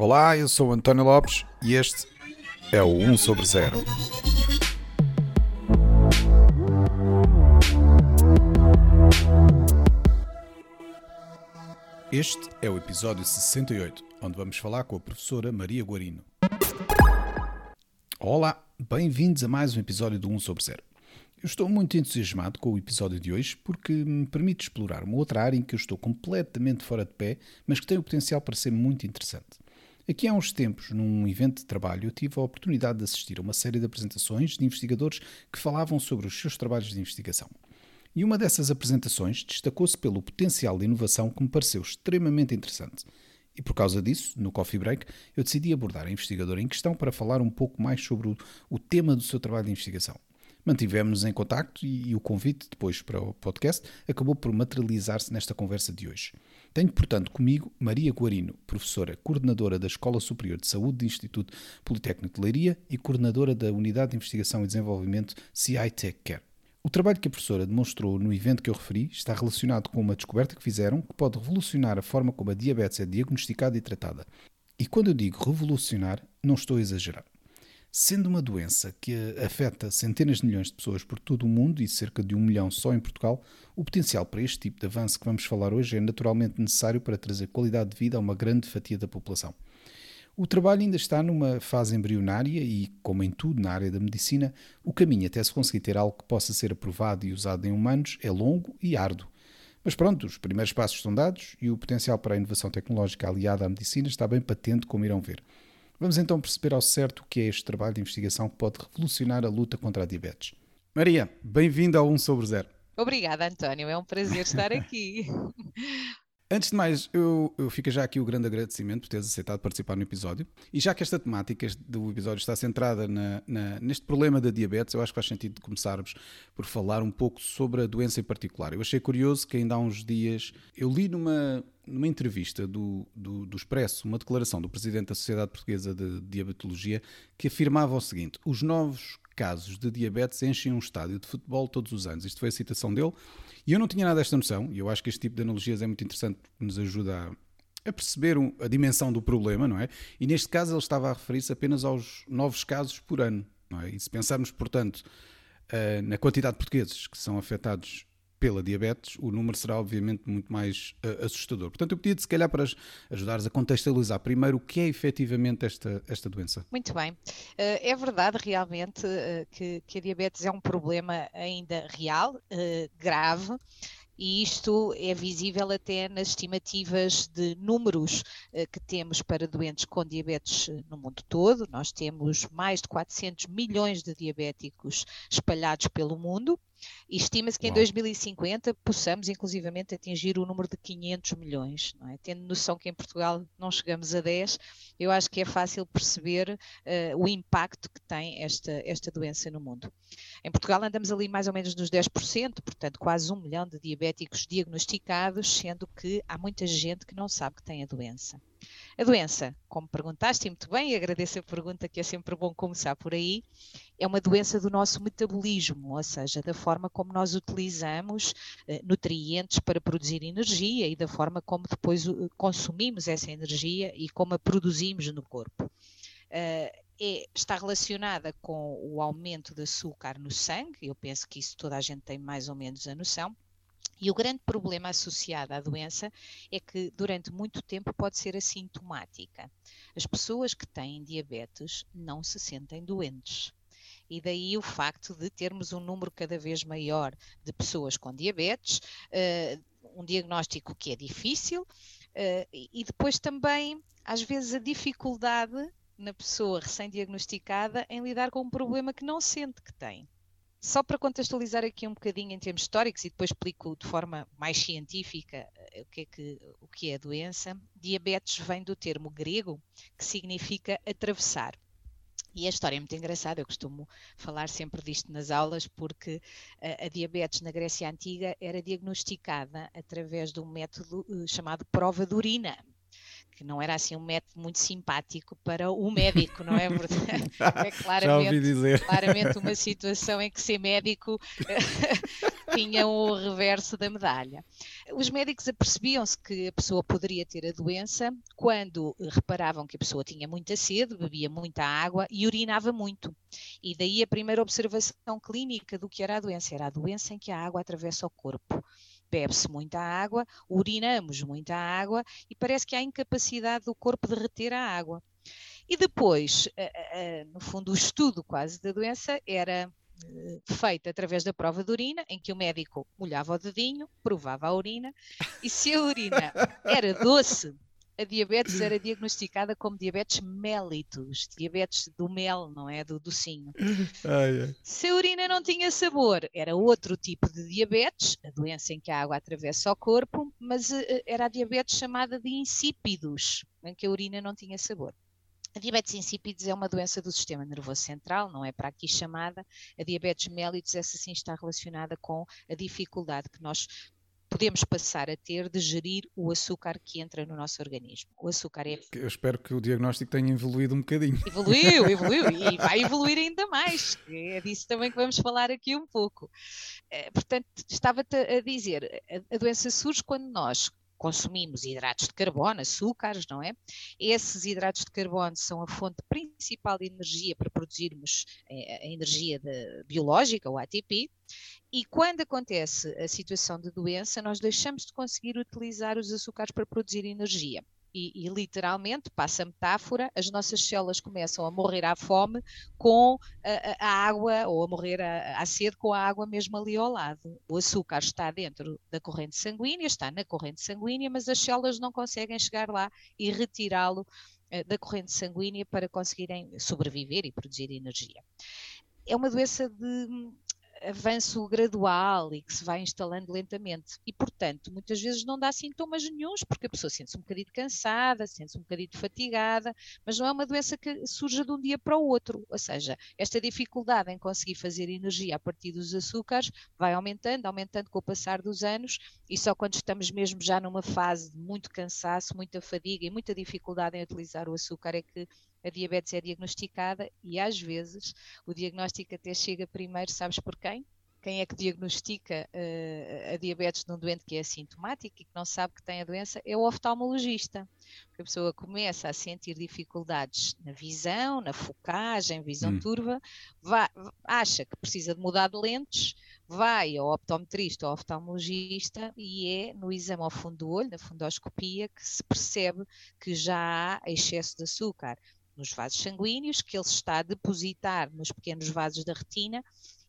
Olá, eu sou António Lopes e este é o 1 sobre 0. Este é o episódio 68, onde vamos falar com a professora Maria Guarino. Olá, bem-vindos a mais um episódio do 1 sobre 0. Eu estou muito entusiasmado com o episódio de hoje porque me permite explorar uma outra área em que eu estou completamente fora de pé, mas que tem o potencial para ser muito interessante. Aqui há uns tempos, num evento de trabalho, eu tive a oportunidade de assistir a uma série de apresentações de investigadores que falavam sobre os seus trabalhos de investigação. E uma dessas apresentações destacou-se pelo potencial de inovação que me pareceu extremamente interessante. E por causa disso, no Coffee Break, eu decidi abordar a investigadora em questão para falar um pouco mais sobre o tema do seu trabalho de investigação. Mantivemos-nos em contacto e o convite depois para o podcast acabou por materializar-se nesta conversa de hoje. Tenho, portanto, comigo Maria Guarino, professora coordenadora da Escola Superior de Saúde do Instituto Politécnico de Leiria e coordenadora da Unidade de Investigação e Desenvolvimento CiTechCare. O trabalho que a professora demonstrou no evento que eu referi está relacionado com uma descoberta que fizeram que pode revolucionar a forma como a diabetes é diagnosticada e tratada. E quando eu digo revolucionar, não estou a exagerar. Sendo uma doença que afeta centenas de milhões de pessoas por todo o mundo e cerca de 1 milhão só em Portugal, o potencial para este tipo de avanço que vamos falar hoje é naturalmente necessário para trazer qualidade de vida a uma grande fatia da população. O trabalho ainda está numa fase embrionária e, como em tudo na área da medicina, o caminho até se conseguir ter algo que possa ser aprovado e usado em humanos é longo e árduo. Mas pronto, os primeiros passos estão dados e o potencial para a inovação tecnológica aliada à medicina está bem patente, como irão ver. Vamos então perceber ao certo o que é este trabalho de investigação que pode revolucionar a luta contra a diabetes. Maria, bem-vinda ao 1 sobre 0. Obrigada, António. É um prazer estar aqui. Antes de mais, eu fico já aqui o grande agradecimento por teres aceitado participar no episódio. E já que esta temática do episódio está centrada neste problema da diabetes, eu acho que faz sentido começarmos por falar um pouco sobre a doença em particular. Eu achei curioso que ainda há uns dias eu li numa entrevista do Expresso, uma declaração do presidente da Sociedade Portuguesa de Diabetologia que afirmava o seguinte: os novos casos de diabetes enchem um estádio de futebol todos os anos. Isto foi a citação dele e eu não tinha nada desta noção e eu acho que este tipo de analogias é muito interessante porque nos ajuda a perceber a dimensão do problema, não é? E neste caso ele estava a referir-se apenas aos novos casos por ano, não é? E se pensarmos, portanto, na quantidade de portugueses que são afetados pela diabetes, o número será obviamente muito mais assustador. Portanto, eu pedi-te, se calhar, para ajudares a contextualizar primeiro o que é efetivamente esta doença. Muito bem. É verdade realmente que a diabetes é um problema ainda real, grave, e isto é visível até nas estimativas de números que temos para doentes com diabetes no mundo todo. Nós temos mais de 400 milhões de diabéticos espalhados pelo mundo. E estima-se que em 2050 possamos inclusivamente atingir o número de 500 milhões, não é? Tendo noção que em Portugal não chegamos a 10, eu acho que é fácil perceber o impacto que tem esta doença no mundo. Em Portugal andamos ali mais ou menos nos 10%, portanto quase 1 milhão de diabéticos diagnosticados, sendo que há muita gente que não sabe que tem a doença. A doença, como perguntaste muito bem, e agradeço a pergunta que é sempre bom começar por aí, é uma doença do nosso metabolismo, ou seja, da forma como nós utilizamos nutrientes para produzir energia e da forma como depois consumimos essa energia e como a produzimos no corpo. Está relacionada com o aumento de açúcar no sangue, eu penso que isso toda a gente tem mais ou menos a noção. E o grande problema associado à doença é que durante muito tempo pode ser assintomática. As pessoas que têm diabetes não se sentem doentes. E daí o facto de termos um número cada vez maior de pessoas com diabetes, um diagnóstico que é difícil, e depois também, às vezes, a dificuldade na pessoa recém-diagnosticada em lidar com um problema que não sente que tem. Só para contextualizar aqui um bocadinho em termos históricos e depois explico de forma mais científica o que é a doença, diabetes vem do termo grego que significa atravessar. E a história é muito engraçada, eu costumo falar sempre disto nas aulas, porque a diabetes na Grécia Antiga era diagnosticada através de um método chamado prova de urina, que não era assim um método muito simpático para o médico, não é? É claramente uma situação em que ser médico tinham o reverso da medalha. Os médicos apercebiam-se que a pessoa poderia ter a doença quando reparavam que a pessoa tinha muita sede, bebia muita água e urinava muito. E daí a primeira observação clínica do que era a doença em que a água atravessa o corpo. Bebe-se muita água, urinamos muita água e parece que há incapacidade do corpo de reter a água. E depois, no fundo, o estudo quase da doença era feito através da prova de urina, em que o médico molhava o dedinho, provava a urina, e se a urina era doce, a diabetes era diagnosticada como diabetes mellitus, diabetes do mel, não é? Do docinho. Se a urina não tinha sabor, era outro tipo de diabetes, a doença em que a água atravessa o corpo, mas era a diabetes chamada de insípidos, em que a urina não tinha sabor. A diabetes insípidos é uma doença do sistema nervoso central, não é para aqui chamada. A diabetes mellitus, essa sim está relacionada com a dificuldade que nós podemos passar a ter de gerir o açúcar que entra no nosso organismo. O açúcar é... Eu espero que o diagnóstico tenha evoluído um bocadinho. Evoluiu e vai evoluir ainda mais. É disso também que vamos falar aqui um pouco. Portanto, estava-te a dizer, a doença surge quando nós consumimos hidratos de carbono, açúcares, não é? Esses hidratos de carbono são a fonte principal de energia para produzirmos a energia biológica, o ATP, e quando acontece a situação de doença, nós deixamos de conseguir utilizar os açúcares para produzir energia. E literalmente, passa a metáfora, as nossas células começam a morrer à fome com a água, ou a morrer à sede com a água mesmo ali ao lado. O açúcar está dentro da corrente sanguínea, está na corrente sanguínea, mas as células não conseguem chegar lá e retirá-lo da corrente sanguínea para conseguirem sobreviver e produzir energia. É uma doença de avanço gradual e que se vai instalando lentamente e, portanto, muitas vezes não dá sintomas nenhuns, porque a pessoa sente-se um bocadinho cansada, sente-se um bocadinho fatigada, mas não é uma doença que surge de um dia para o outro, ou seja, esta dificuldade em conseguir fazer energia a partir dos açúcares vai aumentando com o passar dos anos e só quando estamos mesmo já numa fase de muito cansaço, muita fadiga e muita dificuldade em utilizar o açúcar é que a diabetes é diagnosticada e, às vezes, o diagnóstico até chega primeiro, sabes por quem? Quem é que diagnostica a diabetes num doente que é assintomático e que não sabe que tem a doença? É o oftalmologista. Porque a pessoa começa a sentir dificuldades na visão, na focagem, visão turva, acha que precisa de mudar de lentes, vai ao optometrista ou ao oftalmologista e é no exame ao fundo do olho, na fundoscopia, que se percebe que já há excesso de açúcar nos vasos sanguíneos, que ele se está a depositar nos pequenos vasos da retina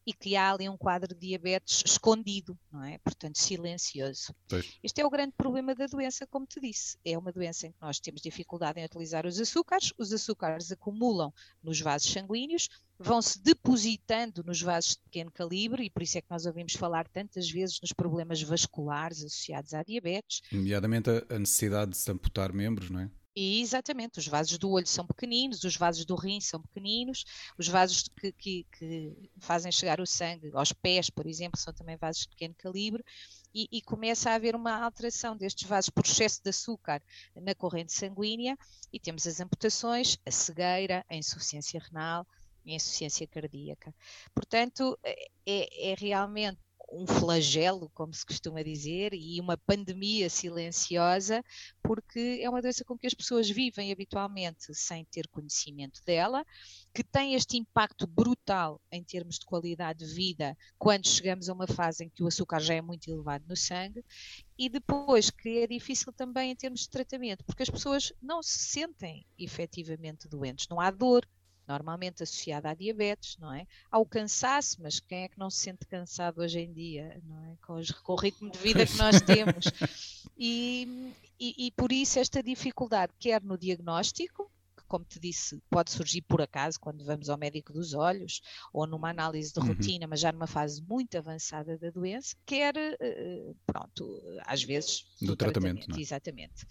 e que há ali um quadro de diabetes escondido, não é? Portanto, silencioso. Pois. Este é o grande problema da doença, como te disse. É uma doença em que nós temos dificuldade em utilizar os açúcares acumulam nos vasos sanguíneos, vão-se depositando nos vasos de pequeno calibre e por isso é que nós ouvimos falar tantas vezes nos problemas vasculares associados à diabetes. Nomeadamente a necessidade de se amputar membros, não é? E exatamente, os vasos do olho são pequeninos, os vasos do rim são pequeninos, os vasos que fazem chegar o sangue aos pés, por exemplo, são também vasos de pequeno calibre e começa a haver uma alteração destes vasos por excesso de açúcar na corrente sanguínea e temos as amputações, a cegueira, a insuficiência renal e a insuficiência cardíaca. Portanto, é realmente um flagelo, como se costuma dizer, e uma pandemia silenciosa, porque é uma doença com que as pessoas vivem habitualmente sem ter conhecimento dela, que tem este impacto brutal em termos de qualidade de vida quando chegamos a uma fase em que o açúcar já é muito elevado no sangue, e depois que é difícil também em termos de tratamento, porque as pessoas não se sentem efetivamente doentes, não há dor, normalmente associada à diabetes, não é? Ao cansaço, mas quem é que não se sente cansado hoje em dia, não é? Com o ritmo de vida que nós temos. E por isso esta dificuldade, quer no diagnóstico, que como te disse, pode surgir por acaso quando vamos ao médico dos olhos, ou numa análise de rotina, mas já numa fase muito avançada da doença, quer, pronto, às vezes... Do tratamento, não é? Exatamente.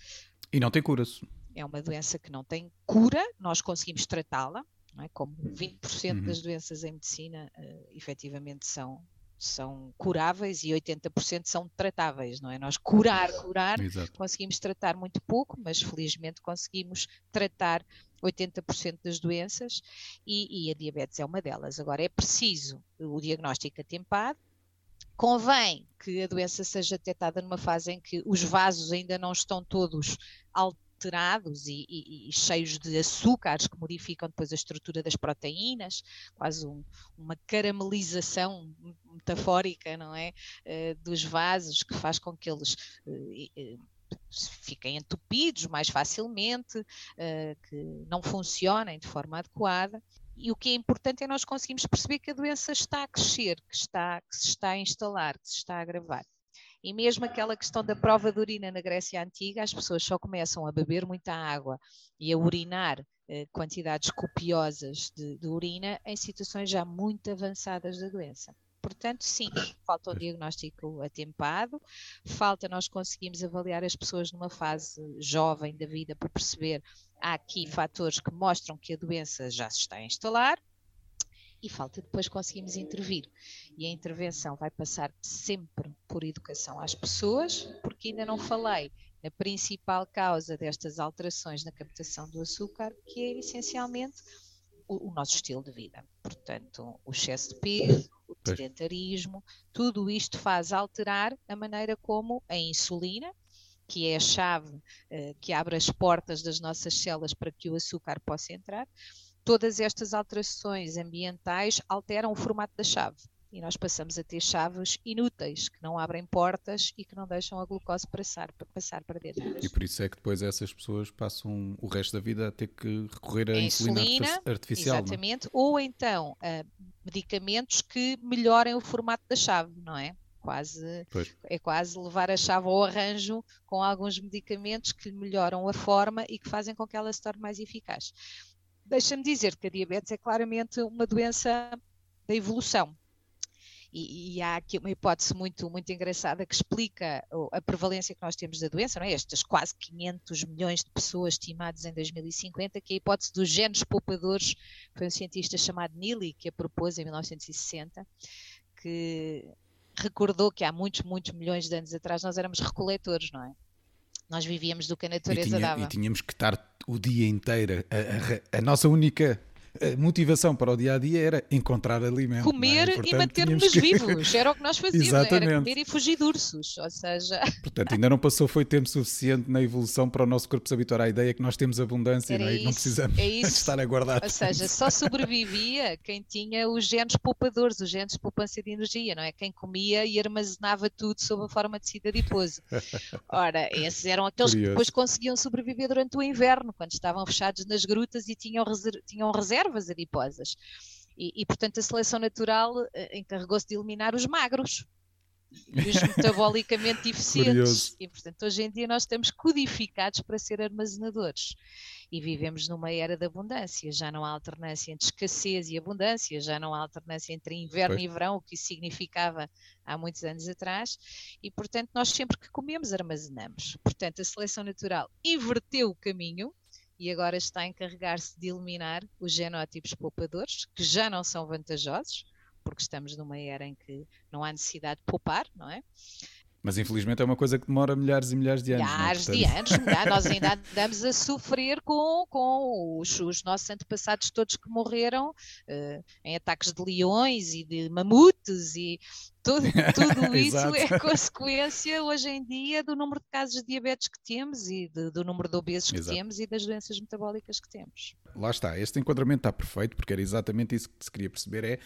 E não tem cura-se. É uma doença que não tem cura, nós conseguimos tratá-la, não é? Como 20% das doenças em medicina efetivamente são curáveis e 80% são tratáveis, não é? Nós curar, exato, conseguimos tratar muito pouco, mas felizmente conseguimos tratar 80% das doenças e a diabetes é uma delas. Agora é preciso o diagnóstico atempado, Convém que a doença seja detectada numa fase em que os vasos ainda não estão todos alterados e cheios de açúcares que modificam depois a estrutura das proteínas, quase uma caramelização metafórica, não é? Dos vasos, que faz com que eles fiquem entupidos mais facilmente, que não funcionem de forma adequada. E o que é importante é nós conseguirmos perceber que a doença está a crescer, que se está a instalar, que se está a agravar. E mesmo aquela questão da prova de urina na Grécia Antiga, as pessoas só começam a beber muita água e a urinar quantidades copiosas de urina em situações já muito avançadas da doença. Portanto, sim, falta o diagnóstico atempado, falta nós conseguirmos avaliar as pessoas numa fase jovem da vida para perceber há aqui fatores que mostram que a doença já se está a instalar, e falta depois conseguirmos intervir. E a intervenção vai passar sempre por educação às pessoas, porque ainda não falei na principal causa destas alterações na captação do açúcar, que é essencialmente o nosso estilo de vida. Portanto, o excesso de peso, o sedentarismo, tudo isto faz alterar a maneira como a insulina, que é a chave que abre as portas das nossas células para que o açúcar possa entrar, todas estas alterações ambientais alteram o formato da chave e nós passamos a ter chaves inúteis, que não abrem portas e que não deixam a glucose passar para dentro. E por isso é que depois essas pessoas passam o resto da vida a ter que recorrer à insulina artificial. Exatamente, não? Ou então a medicamentos que melhorem o formato da chave, não é? É quase levar a chave ao arranjo com alguns medicamentos que melhoram a forma e que fazem com que ela se torne mais eficaz. Deixa-me dizer que a diabetes é claramente uma doença da evolução. E há aqui uma hipótese muito, muito engraçada que explica a prevalência que nós temos da doença, não é? Estas quase 500 milhões de pessoas estimadas em 2050, que é a hipótese dos genes poupadores. Foi um cientista chamado Neely que a propôs em 1960, que recordou que há muitos, muitos milhões de anos atrás nós éramos recoletores, não é? Nós vivíamos do que a natureza dava. E tínhamos que estar o dia inteiro, a nossa única motivação para o dia-a-dia era encontrar alimento. Comer, não é? Portanto, e manter-nos vivos, era o que nós fazíamos, era comer e fugir de ursos, ou seja... Portanto, ainda não passou, foi tempo suficiente na evolução para o nosso corpo se habituar à ideia que nós temos abundância, não é? E não precisamos estar a guardar. Ou seja, só sobrevivia quem tinha os genes poupadores, os genes de poupança de energia, não é? Quem comia e armazenava tudo sob a forma de tecido adiposo. Ora, esses eram aqueles que depois conseguiam sobreviver durante o inverno, quando estavam fechados nas grutas e tinham reserva adiposas. E, portanto, a seleção natural encarregou-se de eliminar os magros e os metabolicamente deficientes. E, portanto, hoje em dia nós estamos codificados para ser armazenadores. E vivemos numa era de abundância. Já não há alternância entre escassez e abundância, já não há alternância entre inverno e verão, o que isso significava há muitos anos atrás. E, portanto, nós sempre que comemos, armazenamos. Portanto, a seleção natural inverteu o caminho e agora está a encarregar-se de eliminar os genótipos poupadores, que já não são vantajosos, porque estamos numa era em que não há necessidade de poupar, não é? Mas infelizmente é uma coisa que demora milhares e milhares de anos. Nós ainda andamos a sofrer com os nossos antepassados todos que morreram em ataques de leões e de mamutes e tudo isso é consequência hoje em dia do número de casos de diabetes que temos e do número de obesos que temos e das doenças metabólicas que temos. Lá está, este enquadramento está perfeito, porque era exatamente isso que se queria perceber,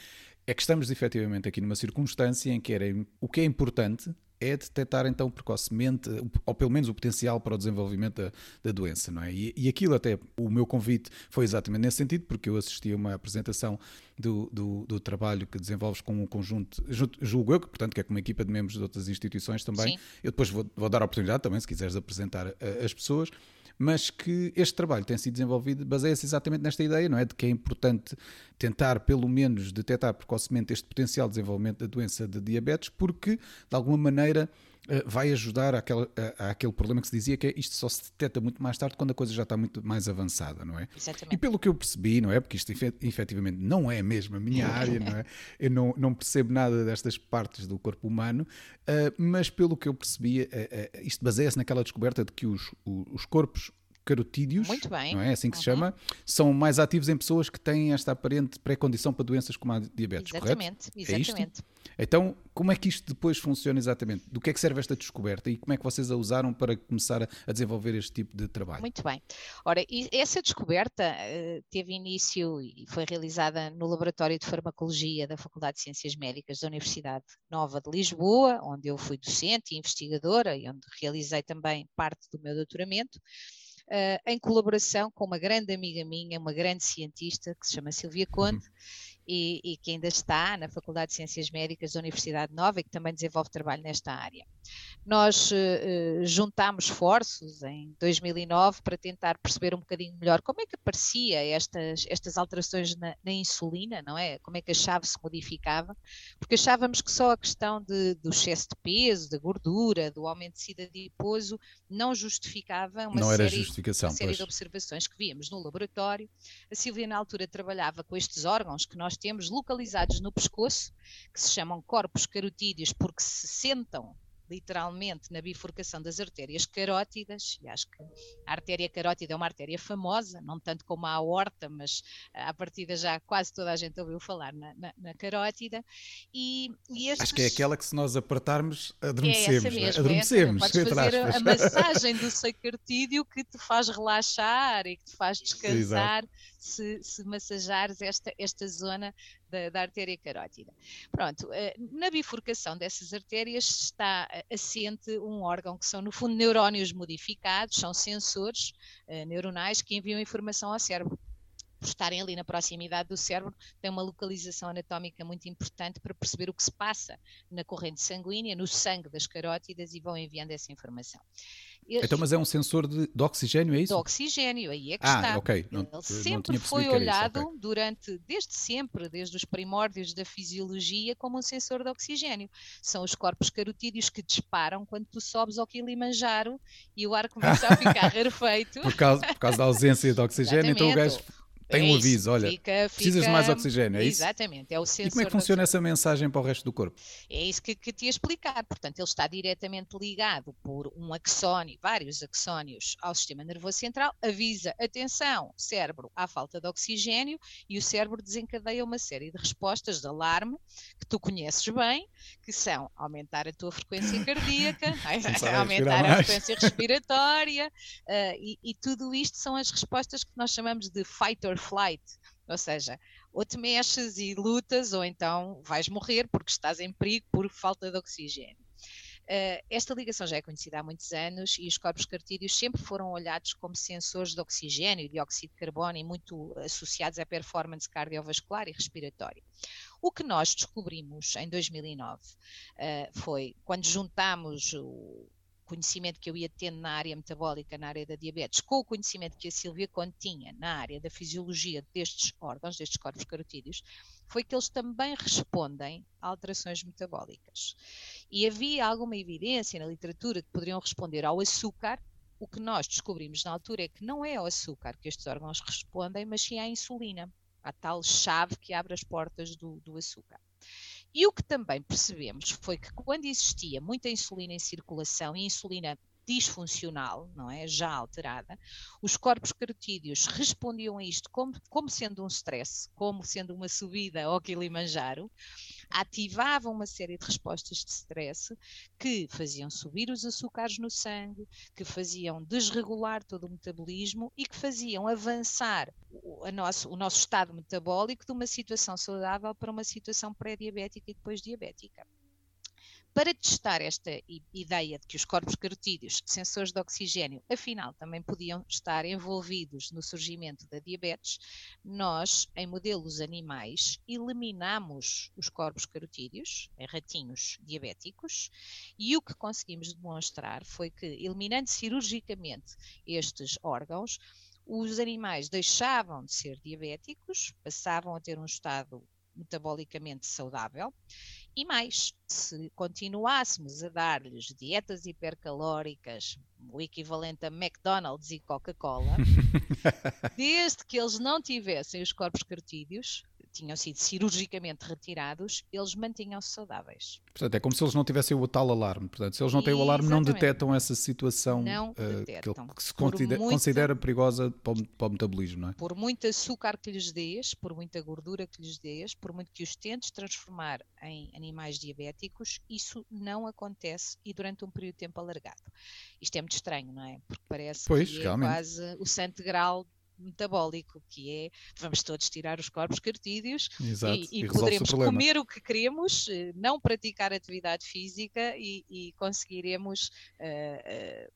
é que estamos efetivamente aqui numa circunstância em que o que é importante é detectar então precocemente, ou pelo menos o potencial para o desenvolvimento da doença, não é? E aquilo até, o meu convite foi exatamente nesse sentido, porque eu assisti a uma apresentação do trabalho que desenvolves com um conjunto, julgo eu, portanto, que é com uma equipa de membros de outras instituições também. Sim. Eu depois vou dar a oportunidade também, se quiseres apresentar as pessoas, mas que este trabalho tem sido desenvolvido, baseia-se exatamente nesta ideia, não é? De que é importante tentar, pelo menos, detectar precocemente este potencial desenvolvimento da doença de diabetes, porque, de alguma maneira, vai ajudar àquele problema que se dizia que isto só se detecta muito mais tarde, quando a coisa já está muito mais avançada, não é? Exatamente. E pelo que eu percebi, não é? Porque isto efetivamente não é mesmo a minha área, não é? Eu não percebo nada destas partes do corpo humano, mas pelo que eu percebi, isto baseia-se naquela descoberta de que os corpos carotídeos, muito bem, não é? É assim que se chama, são mais ativos em pessoas que têm esta aparente pré-condição para doenças como a diabetes, exatamente, correto? Exatamente. É então, como é que isto depois funciona exatamente? Do que é que serve esta descoberta e como é que vocês a usaram para começar a desenvolver este tipo de trabalho? Muito bem. Ora, essa descoberta teve início e foi realizada no Laboratório de Farmacologia da Faculdade de Ciências Médicas da Universidade Nova de Lisboa, onde eu fui docente e investigadora e onde realizei também parte do meu doutoramento, em colaboração com uma grande amiga minha, uma grande cientista que se chama Silvia Conte, e que ainda está na Faculdade de Ciências Médicas da Universidade Nova e que também desenvolve trabalho nesta área. Nós juntámos esforços em 2009 para tentar perceber um bocadinho melhor como é que aparecia estas alterações na insulina, não é? Como é que a chave se modificava, porque achávamos que só a questão do excesso de peso, da gordura, do aumento de tecido adiposo não justificava uma série de observações que víamos no laboratório. A Silvia na altura trabalhava com estes órgãos que nós temos localizados no pescoço, que se chamam corpos carotídeos porque se sentam literalmente na bifurcação das artérias carótidas, e acho que a artéria carótida é uma artéria famosa, não tanto como a aorta, mas à partida já quase toda a gente ouviu falar na carótida. E estes... Acho que é aquela que se nós apertarmos adormecemos. É essa mesmo, adormecemos. Podes fazer a massagem do seio carotídeo que te faz relaxar e que te faz descansar se massajares esta zona da artéria carótida. Pronto, na bifurcação dessas artérias está assente um órgão que são, no fundo, neurónios modificados, são sensores neuronais que enviam informação ao cérebro. Por estarem ali na proximidade do cérebro, tem uma localização anatómica muito importante para perceber o que se passa na corrente sanguínea, no sangue das carótidas, e vão enviando essa informação. Então, mas é um sensor de oxigênio, é isso? De oxigênio, aí é que está. Okay. Ele sempre foi olhado desde os primórdios da fisiologia, como um sensor de oxigênio. São os corpos carotídeos que disparam quando tu sobes ao Kilimanjaro e o ar começa a ficar rarefeito. Por causa da ausência de oxigênio, então o gajo... Tem um aviso, olha, precisas de mais oxigênio, é isso? Exatamente, é o sensor. E como é que funciona essa mensagem para o resto do corpo? É isso que te ia explicar, portanto, ele está diretamente ligado por um axónio, vários axónios ao sistema nervoso central, avisa, atenção, cérebro, há falta de oxigênio, e o cérebro desencadeia uma série de respostas de alarme, que tu conheces bem, que são aumentar a tua frequência cardíaca, aumentar a frequência respiratória, e tudo isto são as respostas que nós chamamos de fight or flight, ou seja, ou te mexes e lutas ou então vais morrer porque estás em perigo por falta de oxigênio. Esta ligação já é conhecida há muitos anos e os corpos carotídeos sempre foram olhados como sensores de oxigênio e dióxido de carbono e muito associados à performance cardiovascular e respiratória. O que nós descobrimos em 2009 foi quando juntámos o conhecimento que eu ia tendo na área metabólica, na área da diabetes, com o conhecimento que a Silvia continha na área da fisiologia destes órgãos, destes corpos carotídeos, foi que eles também respondem a alterações metabólicas. E havia alguma evidência na literatura que poderiam responder ao açúcar. O que nós descobrimos na altura é que não é ao açúcar que estes órgãos respondem, mas sim à insulina, à tal chave que abre as portas do açúcar. E o que também percebemos foi que quando existia muita insulina em circulação e insulina disfuncional, não é? Já alterada, os corpos carotídeos respondiam a isto como sendo um stress, como sendo uma subida ao Kilimanjaro, ativavam uma série de respostas de stress que faziam subir os açúcares no sangue, que faziam desregular todo o metabolismo e que faziam avançar o nosso estado metabólico de uma situação saudável para uma situação pré-diabética e depois diabética. Para testar esta ideia de que os corpos carotídeos, sensores de oxigênio, afinal também podiam estar envolvidos no surgimento da diabetes, nós, em modelos animais, eliminámos os corpos carotídeos, em ratinhos diabéticos, e o que conseguimos demonstrar foi que, eliminando cirurgicamente estes órgãos, os animais deixavam de ser diabéticos, passavam a ter um estado metabolicamente saudável. E mais, se continuássemos a dar-lhes dietas hipercalóricas, o equivalente a McDonald's e Coca-Cola, desde que eles não tivessem os corpos carotídeos, tinham sido cirurgicamente retirados, eles mantinham-se saudáveis. Portanto, é como se eles não tivessem o tal alarme. Portanto, se eles não têm o alarme, não detectam essa situação que se considera perigosa para o metabolismo, não é? Por muito açúcar que lhes dês, por muita gordura que lhes dês, por muito que os tentes transformar em animais diabéticos, isso não acontece e durante um período de tempo alargado. Isto é muito estranho, não é? Porque parece que é quase o santo grau metabólico, que é, vamos todos tirar os corpos cartídeos. Exato, e poderemos comer o que queremos, não praticar atividade física e conseguiremos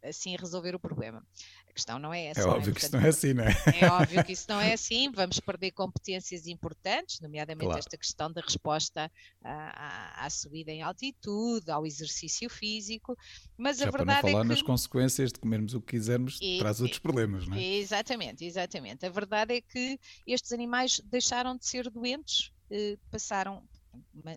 assim resolver o problema. A questão não é essa. É óbvio que isso não é assim, não é? É óbvio que isso não é assim, vamos perder competências importantes, nomeadamente esta questão da resposta à subida em altitude, ao exercício físico, mas já a verdade é que... para não falar nas consequências de comermos o que quisermos, traz outros problemas, não é? Exatamente. A verdade é que estes animais deixaram de ser doentes,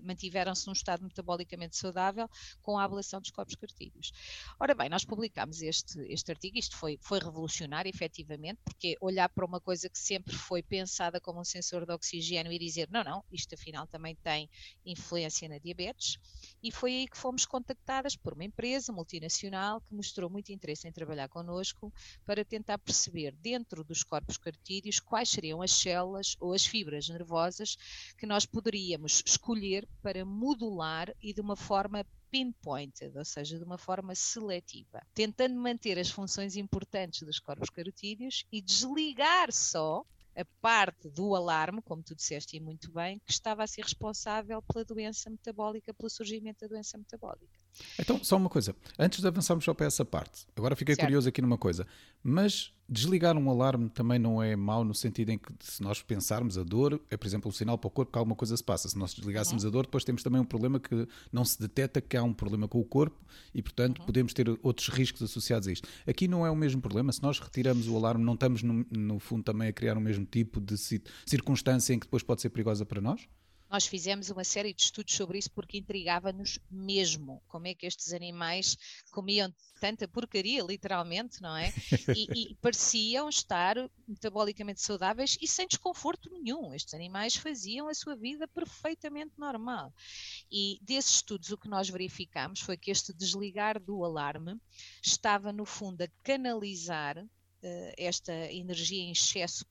mantiveram-se num estado metabolicamente saudável com a ablação dos corpos cartídeos. Ora bem, nós publicámos este artigo, isto foi revolucionário efetivamente, porque olhar para uma coisa que sempre foi pensada como um sensor de oxigênio e dizer não, isto afinal também tem influência na diabetes, e foi aí que fomos contactadas por uma empresa multinacional que mostrou muito interesse em trabalhar connosco para tentar perceber dentro dos corpos cartídeos quais seriam as células ou as fibras nervosas que nós poderíamos escolher para modular e de uma forma pinpointed, ou seja, de uma forma seletiva, tentando manter as funções importantes dos corpos carotídeos e desligar só a parte do alarme, como tu disseste e muito bem, que estava a ser responsável pela doença metabólica, pelo surgimento da doença metabólica. Então, só uma coisa, antes de avançarmos só para essa parte, agora fiquei curioso aqui numa coisa, mas desligar um alarme também não é mau no sentido em que, se nós pensarmos, a dor é, por exemplo, um sinal para o corpo que alguma coisa se passa. Se nós desligássemos a dor, depois temos também um problema que não se detecta, que há um problema com o corpo e, portanto, podemos ter outros riscos associados a isto. Aqui não é o mesmo problema, se nós retiramos o alarme, não estamos, no fundo, também a criar o mesmo tipo de circunstância em que depois pode ser perigosa para nós? Nós fizemos uma série de estudos sobre isso porque intrigava-nos mesmo como é que estes animais comiam tanta porcaria, literalmente, não é? E pareciam estar metabolicamente saudáveis e sem desconforto nenhum. Estes animais faziam a sua vida perfeitamente normal. E desses estudos o que nós verificámos foi que este desligar do alarme estava, no fundo, a canalizar esta energia em excesso,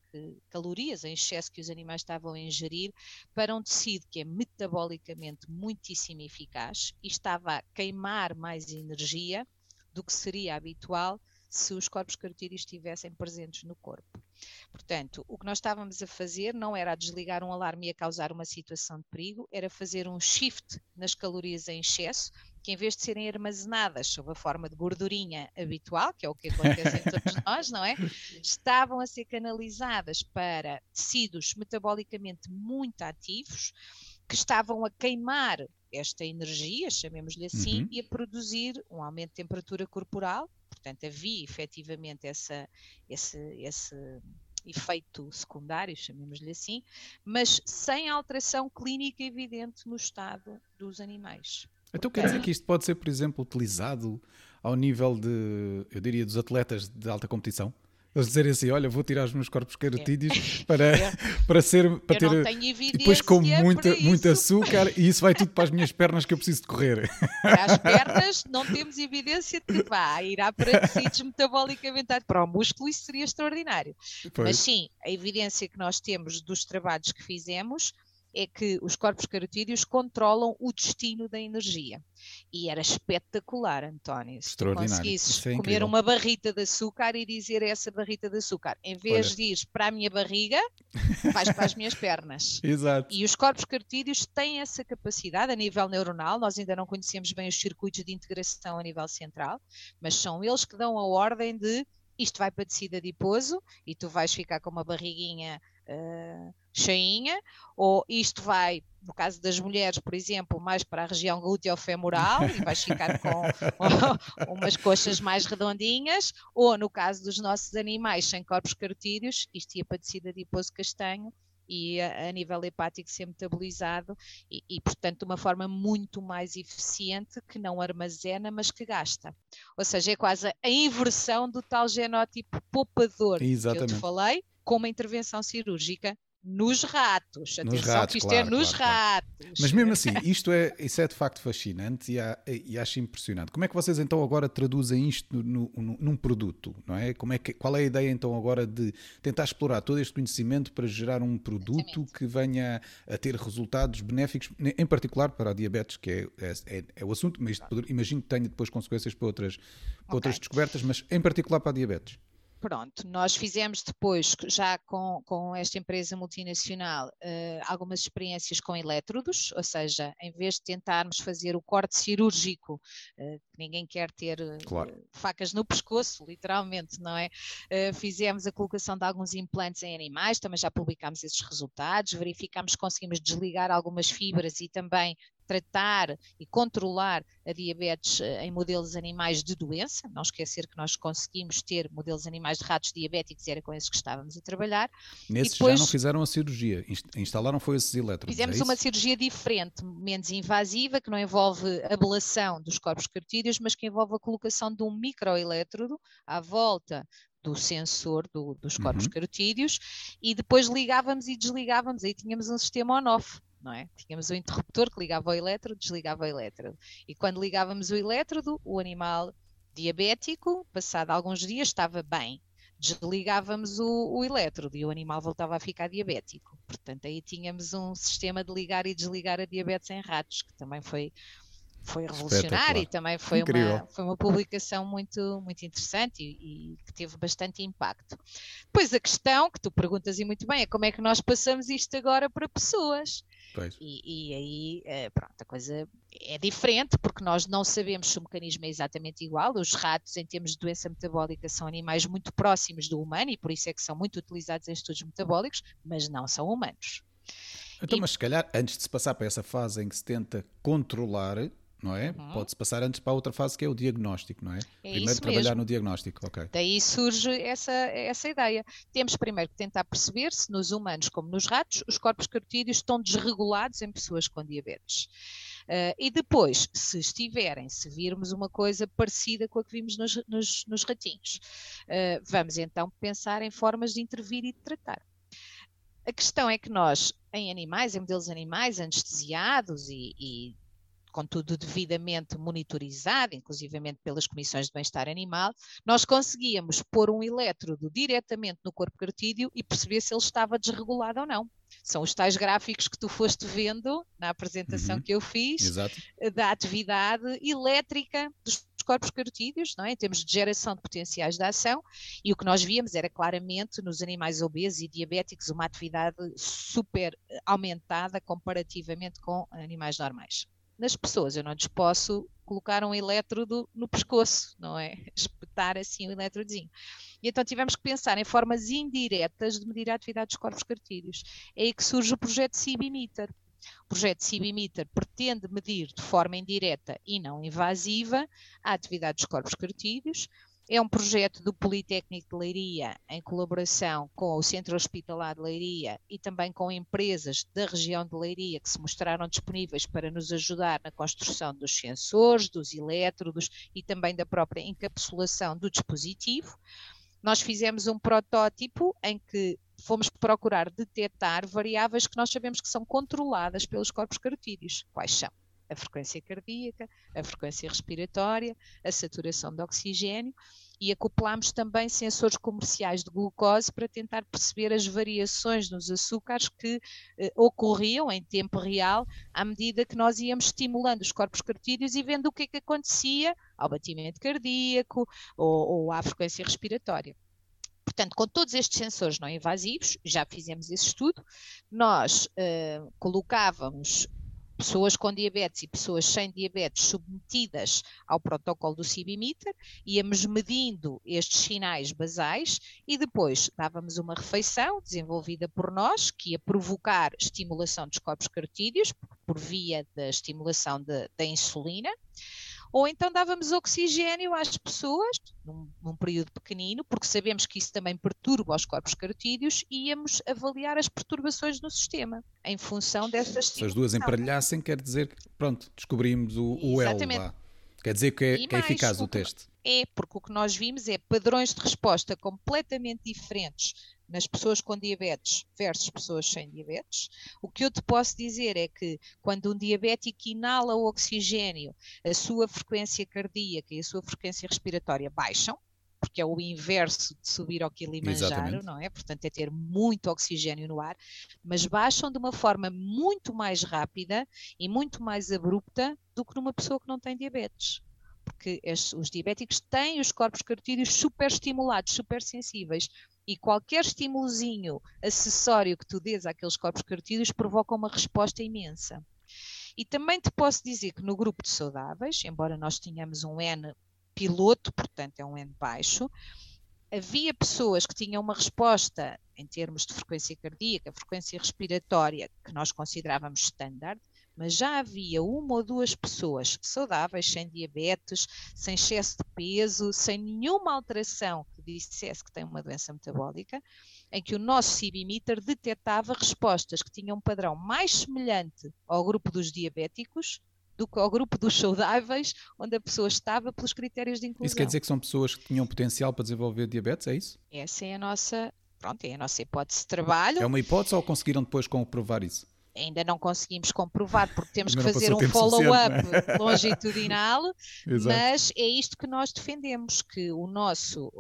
calorias em excesso que os animais estavam a ingerir, para um tecido que é metabolicamente muitíssimo eficaz e estava a queimar mais energia do que seria habitual se os corpos carotídeos estivessem presentes no corpo. Portanto, o que nós estávamos a fazer não era desligar um alarme e a causar uma situação de perigo, era fazer um shift nas calorias em excesso, que em vez de serem armazenadas sob a forma de gordurinha habitual, que é o que acontece em todos nós, não é? Estavam a ser canalizadas para tecidos metabolicamente muito ativos, que estavam a queimar esta energia, chamemos-lhe assim, e a produzir um aumento de temperatura corporal. Portanto, havia efetivamente esse efeito secundário, chamemos-lhe assim, mas sem alteração clínica evidente no estado dos animais. Então quer dizer que isto pode ser, por exemplo, utilizado ao nível de, eu diria, dos atletas de alta competição? Eles dizerem assim, olha, vou tirar os meus corpos carotídeos para ter, e depois como muito açúcar e isso vai tudo para as minhas pernas que eu preciso de correr. Para as pernas não temos evidência de que irá para tecidos metabolicamente, para o músculo isso seria extraordinário. Pois. Mas sim, a evidência que nós temos dos trabalhos que fizemos é que os corpos carotídeos controlam o destino da energia. E era espetacular, António, se tu conseguisses comer uma barrita de açúcar e dizer essa barrita de açúcar, em vez de ir para a minha barriga, vais para as minhas pernas. Exato. E os corpos carotídeos têm essa capacidade a nível neuronal, nós ainda não conhecemos bem os circuitos de integração a nível central, mas são eles que dão a ordem de isto vai para tecido adiposo e tu vais ficar com uma barriguinha cheinha, ou isto vai, no caso das mulheres, por exemplo, mais para a região glúteo-femoral e vais ficar com umas coxas mais redondinhas, ou no caso dos nossos animais sem corpos carotídeos, isto ia para tecido adiposo castanho e a nível hepático ser metabolizado e, portanto, de uma forma muito mais eficiente, que não armazena, mas que gasta. Ou seja, é quase a inversão do tal genótipo poupador que eu te falei, com uma intervenção cirúrgica Nos ratos, atenção que isto é nos ratos. Mas mesmo assim, isso é de facto fascinante e acho impressionante. Como é que vocês então agora traduzem isto num produto, não é? Qual é a ideia então agora de tentar explorar todo este conhecimento para gerar um produto que venha a ter resultados benéficos, em particular para a diabetes, que é o assunto, mas imagino que tenha depois consequências para outras descobertas, mas em particular para a diabetes. Pronto, nós fizemos depois, já com esta empresa multinacional, algumas experiências com elétrodos, ou seja, em vez de tentarmos fazer o corte cirúrgico, que ninguém quer ter facas no pescoço, literalmente, não é? Fizemos a colocação de alguns implantes em animais, também já publicámos esses resultados, verificámos que conseguimos desligar algumas fibras e também tratar e controlar a diabetes em modelos animais de doença. Não esquecer que nós conseguimos ter modelos animais de ratos diabéticos, era com esses que estávamos a trabalhar. Nesses depois, já não fizeram a cirurgia, instalaram foi esses elétrodos. Fizemos uma cirurgia diferente, menos invasiva, que não envolve ablação dos corpos carotídeos, mas que envolve a colocação de um microelétrodo à volta do sensor dos corpos carotídeos e depois ligávamos e desligávamos, aí tínhamos um sistema on-off. Não é? Tínhamos um interruptor que ligava ao elétrodo, desligava o elétrodo. E quando ligávamos o elétrodo, o animal diabético, passado alguns dias, estava bem. Desligávamos o elétrodo e o animal voltava a ficar diabético. Portanto, aí tínhamos um sistema de ligar e desligar a diabetes em ratos, que também foi revolucionário e também foi uma publicação muito, muito interessante e que teve bastante impacto. Pois a questão que tu perguntas e muito bem é como é que nós passamos isto agora para pessoas. E aí, pronto, a coisa é diferente porque nós não sabemos se o mecanismo é exatamente igual. Os ratos, em termos de doença metabólica, são animais muito próximos do humano e por isso é que são muito utilizados em estudos metabólicos, mas não são humanos. Então, mas se calhar, antes de se passar para essa fase em que se tenta controlar, não é? Pode-se passar antes para a outra fase que é o diagnóstico, não é? Primeiro trabalhar no diagnóstico, ok. Daí surge essa ideia. Temos primeiro que tentar perceber se nos humanos como nos ratos os corpos carotídeos estão desregulados em pessoas com diabetes. E depois, se virmos uma coisa parecida com a que vimos nos ratinhos, vamos então pensar em formas de intervir e de tratar. A questão é que nós, em animais, em modelos animais anestesiados e contudo devidamente monitorizado, inclusivamente pelas comissões de bem-estar animal, nós conseguíamos pôr um elétrodo diretamente no corpo carotídeo e perceber se ele estava desregulado ou não. São os tais gráficos que tu foste vendo na apresentação que eu fiz, da atividade elétrica dos corpos carotídeos, não é? Em termos de geração de potenciais de ação, e o que nós víamos era claramente nos animais obesos e diabéticos uma atividade super aumentada comparativamente com animais normais. Nas pessoas, eu não lhes posso colocar um elétrodo no pescoço, não é? Espetar assim o elétrodozinho. E então tivemos que pensar em formas indiretas de medir a atividade dos corpos carotídeos. É aí que surge o projeto CIBIMeter. O projeto CIBIMeter pretende medir de forma indireta e não invasiva a atividade dos corpos carotídeos. É um projeto do Politécnico de Leiria em colaboração com o Centro Hospitalar de Leiria e também com empresas da região de Leiria que se mostraram disponíveis para nos ajudar na construção dos sensores, dos elétrodos e também da própria encapsulação do dispositivo. Nós fizemos um protótipo em que fomos procurar detectar variáveis que nós sabemos que são controladas pelos corpos carotídeos. Quais são? A frequência cardíaca, a frequência respiratória, a saturação de oxigênio e acoplámos também sensores comerciais de glucose para tentar perceber as variações nos açúcares que ocorriam em tempo real à medida que nós íamos estimulando os corpos carotídeos e vendo o que é que acontecia ao batimento cardíaco ou à frequência respiratória. Portanto, com todos estes sensores não invasivos, já fizemos esse estudo, nós colocávamos pessoas com diabetes e pessoas sem diabetes submetidas ao protocolo do CIBIMeter, íamos medindo estes sinais basais e depois dávamos uma refeição desenvolvida por nós, que ia provocar estimulação dos corpos carotídeos por via da estimulação da insulina, ou então dávamos oxigênio às pessoas num período pequenino, porque sabemos que isso também perturba os corpos carotídeos, e íamos avaliar as perturbações no sistema em função destas estimulação. Se as duas emparelhassem, quer dizer que, pronto, descobrimos o L lá. Quer dizer que é eficaz o teste. É, porque o que nós vimos é padrões de resposta completamente diferentes nas pessoas com diabetes versus pessoas sem diabetes. O que eu te posso dizer é que quando um diabético inala o oxigênio, a sua frequência cardíaca e a sua frequência respiratória baixam, porque é o inverso de subir ao Kilimanjaro, exatamente, não é? Portanto, é ter muito oxigênio no ar, mas baixam de uma forma muito mais rápida e muito mais abrupta do que numa pessoa que não tem diabetes. Porque os diabéticos têm os corpos carotídeos super estimulados, super sensíveis, e qualquer estimulozinho acessório que tu dês àqueles corpos carotídeos provoca uma resposta imensa. E também te posso dizer que no grupo de saudáveis, embora nós tenhamos um N piloto, portanto é um N baixo, havia pessoas que tinham uma resposta em termos de frequência cardíaca, frequência respiratória, que nós considerávamos standard, mas já havia uma ou duas pessoas saudáveis, sem diabetes, sem excesso de peso, sem nenhuma alteração que dissesse que tem uma doença metabólica, em que o nosso CIBIMeter detectava respostas que tinham um padrão mais semelhante ao grupo dos diabéticos do que ao grupo dos saudáveis, onde a pessoa estava pelos critérios de inclusão. Isso quer dizer que são pessoas que tinham potencial para desenvolver diabetes, é isso? Essa é a nossa, pronto, é a nossa hipótese de trabalho. É uma hipótese ou conseguiram depois comprovar isso? Ainda não conseguimos comprovar, porque temos que fazer um follow-up longitudinal, mas é isto que nós defendemos, que o nosso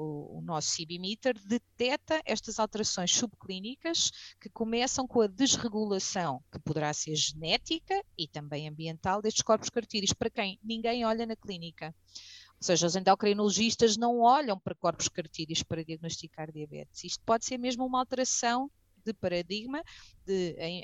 CIBIMeter deteta estas alterações subclínicas que começam com a desregulação, que poderá ser genética e também ambiental, destes corpos carotídeos, para quem ninguém olha na clínica. Ou seja, os endocrinologistas não olham para corpos carotídeos para diagnosticar diabetes. Isto pode ser mesmo uma alteração de paradigma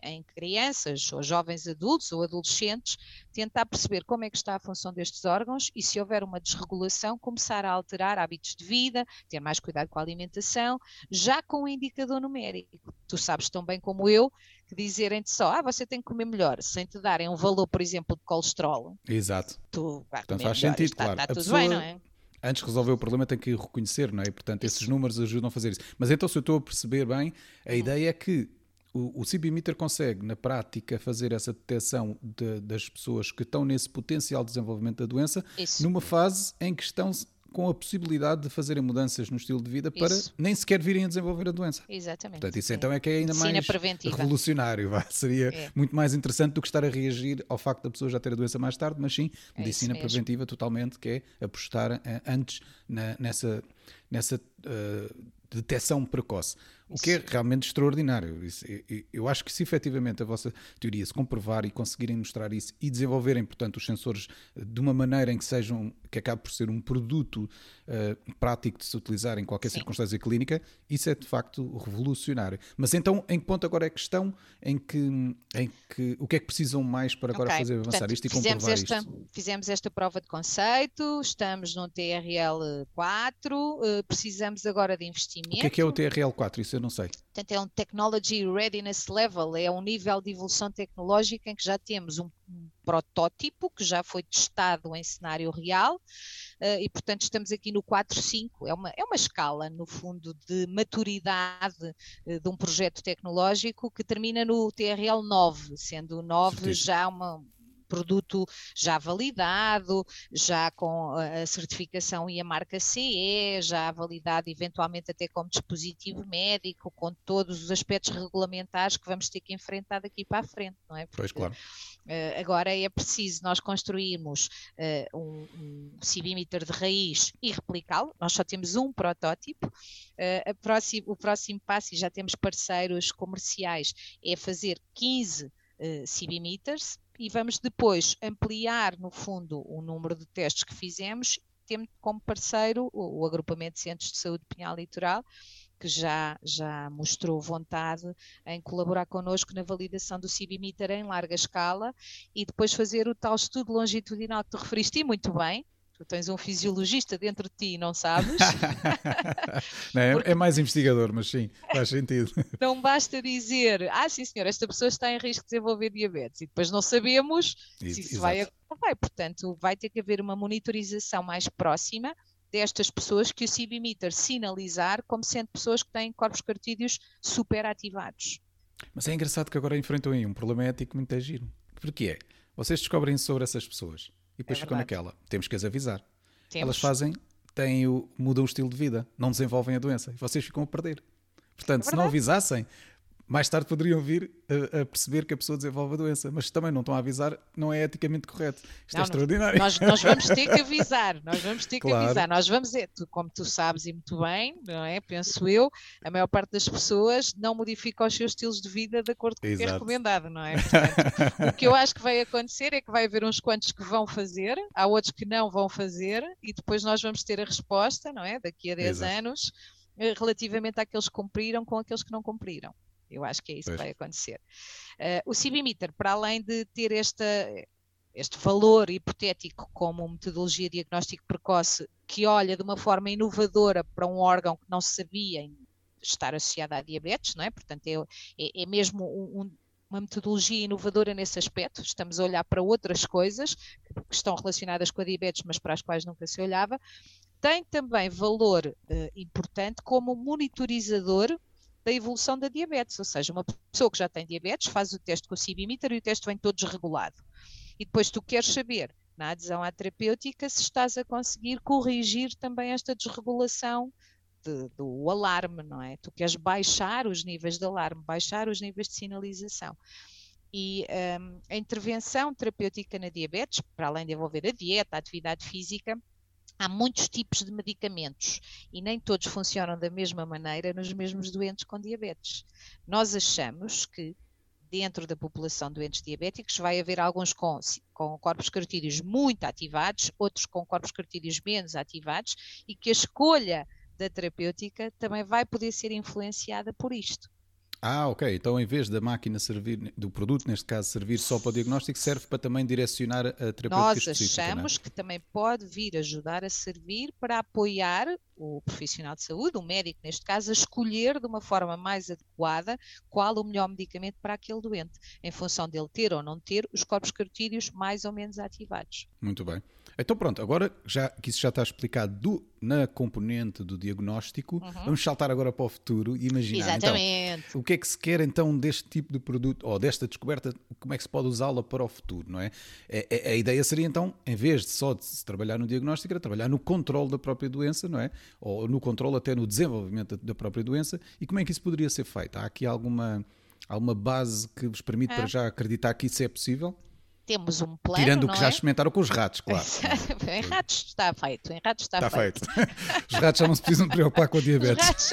em crianças ou jovens adultos ou adolescentes, tentar perceber como é que está a função destes órgãos e, se houver uma desregulação, começar a alterar hábitos de vida, ter mais cuidado com a alimentação, já com um indicador numérico. Tu sabes tão bem como eu que dizerem-te só, você tem que comer melhor, sem te darem um valor, por exemplo, de colesterol. Exato. Portanto, faz sentido, está, claro. Está tudo bem, não é? Antes de resolver o problema tem que reconhecer, não é? E, portanto, esses números ajudam a fazer isso. Mas então, se eu estou a perceber bem, a ideia é que o CIBIMeter consegue, na prática, fazer essa detecção das pessoas que estão nesse potencial de desenvolvimento da doença, isso, numa fase em que estão com a possibilidade de fazerem mudanças no estilo de vida para nem sequer virem a desenvolver a doença. Exatamente. Portanto, isso então é que é ainda mais revolucionário. Seria muito mais interessante do que estar a reagir ao facto da pessoa já ter a doença mais tarde, mas sim, medicina preventiva totalmente, que é apostar antes nessa detecção precoce. O que é realmente extraordinário. Isso, eu acho que se efetivamente a vossa teoria se comprovar e conseguirem mostrar isso e desenvolverem, portanto, os sensores de uma maneira em que sejam, que acabe por ser um produto prático de se utilizar em qualquer circunstância clínica, isso é de facto revolucionário. Mas então, em que ponto agora é a questão? Em que o que é que precisam mais para agora fazer avançar, portanto, isto e comprovar isto? Fizemos esta prova de conceito, estamos num TRL 4, precisamos agora de investimento. O que é o TRL 4? Isso eu não sei. Portanto, é um Technology Readiness Level, é um nível de evolução tecnológica em que já temos um protótipo que já foi testado em cenário real e, portanto, estamos aqui no 4.5. É uma escala, no fundo, de maturidade de um projeto tecnológico que termina no TRL 9, sendo o 9 já um produto já validado, já com a certificação e a marca CE, já validado eventualmente até como dispositivo médico, com todos os aspectos regulamentares que vamos ter que enfrentar daqui para a frente, não é? Porque, pois, claro. Agora é preciso nós construirmos um CIBIMeter de raiz e replicá-lo. Nós só temos um protótipo. O próximo passo, e já temos parceiros comerciais, é fazer 15 CIBIMeters, e vamos depois ampliar, no fundo, o número de testes que fizemos. Temos como parceiro o Agrupamento de Centros de Saúde Pinhal Litoral, que já mostrou vontade em colaborar connosco na validação do CIBIMeter em larga escala e depois fazer o tal estudo longitudinal que tu referiste, e muito bem. Tu tens um fisiologista dentro de ti, não sabes? Não, porque é mais investigador, mas sim, faz sentido. Não basta dizer, sim senhor, esta pessoa está em risco de desenvolver diabetes e depois não sabemos se isso vai acontecer. Portanto, vai ter que haver uma monitorização mais próxima destas pessoas que o CIBIMeter sinalizar como sendo pessoas que têm corpos carotídeos superativados. Mas é engraçado que agora enfrentam aí um problema ético muito giro. Porquê? Vocês descobrem sobre essas pessoas. E depois ficam naquela. Temos que as avisar. Elas mudam o estilo de vida, não desenvolvem a doença. E vocês ficam a perder. Portanto, se não avisassem, mais tarde poderiam vir a perceber que a pessoa desenvolve a doença, mas também não estão a avisar, não é eticamente correto. Isto não, é extraordinário. Nós vamos ter que avisar, nós vamos, como tu sabes e muito bem, não é? Penso eu, a maior parte das pessoas não modifica os seus estilos de vida de acordo com o que é recomendado, não é? Portanto, o que eu acho que vai acontecer é que vai haver uns quantos que vão fazer, há outros que não vão fazer, e depois nós vamos ter a resposta, não é? Daqui a 10 anos, relativamente àqueles que cumpriram com aqueles que não cumpriram. Eu acho que é isso que vai acontecer. O CIBIMeter, para além de ter este valor hipotético como metodologia de diagnóstico precoce, que olha de uma forma inovadora para um órgão que não se sabia estar associado à diabetes, não é? Portanto, é mesmo uma metodologia inovadora nesse aspecto. Estamos a olhar para outras coisas que estão relacionadas com a diabetes, mas para as quais nunca se olhava. Tem também valor importante como monitorizador da evolução da diabetes, ou seja, uma pessoa que já tem diabetes faz o teste com o CIBIMeter e o teste vem todo desregulado. E depois tu queres saber, na adesão à terapêutica, se estás a conseguir corrigir também esta desregulação do alarme, não é? Tu queres baixar os níveis de alarme, baixar os níveis de sinalização. E a intervenção terapêutica na diabetes, para além de envolver a dieta, a atividade física, há muitos tipos de medicamentos e nem todos funcionam da mesma maneira nos mesmos doentes com diabetes. Nós achamos que dentro da população de doentes diabéticos vai haver alguns com corpos carotídeos muito ativados, outros com corpos carotídeos menos ativados, e que a escolha da terapêutica também vai poder ser influenciada por isto. Ah, ok. Então, em vez da máquina servir, do produto, neste caso, servir só para o diagnóstico, serve para também direcionar a terapêutica específica. Nós achamos que também pode vir ajudar a servir para apoiar o profissional de saúde, o médico, neste caso, a escolher de uma forma mais adequada qual o melhor medicamento para aquele doente, em função dele ter ou não ter os corpos carotídeos mais ou menos ativados. Muito bem. Então pronto, agora já, que isso já está explicado na componente do diagnóstico, vamos saltar agora para o futuro e imaginar então, o que é que se quer então deste tipo de produto ou desta descoberta, como é que se pode usá-la para o futuro, não é? A ideia seria então, em vez de só de se trabalhar no diagnóstico, era trabalhar no controle da própria doença, não é? Ou no controle até no desenvolvimento da própria doença. E como é que isso poderia ser feito? Há aqui alguma base que vos permite para já acreditar que isso é possível? Temos um plano, tirando o que já experimentaram com os ratos, claro. Em ratos está feito, Está feito. Os ratos já não se precisam preocupar com a diabetes.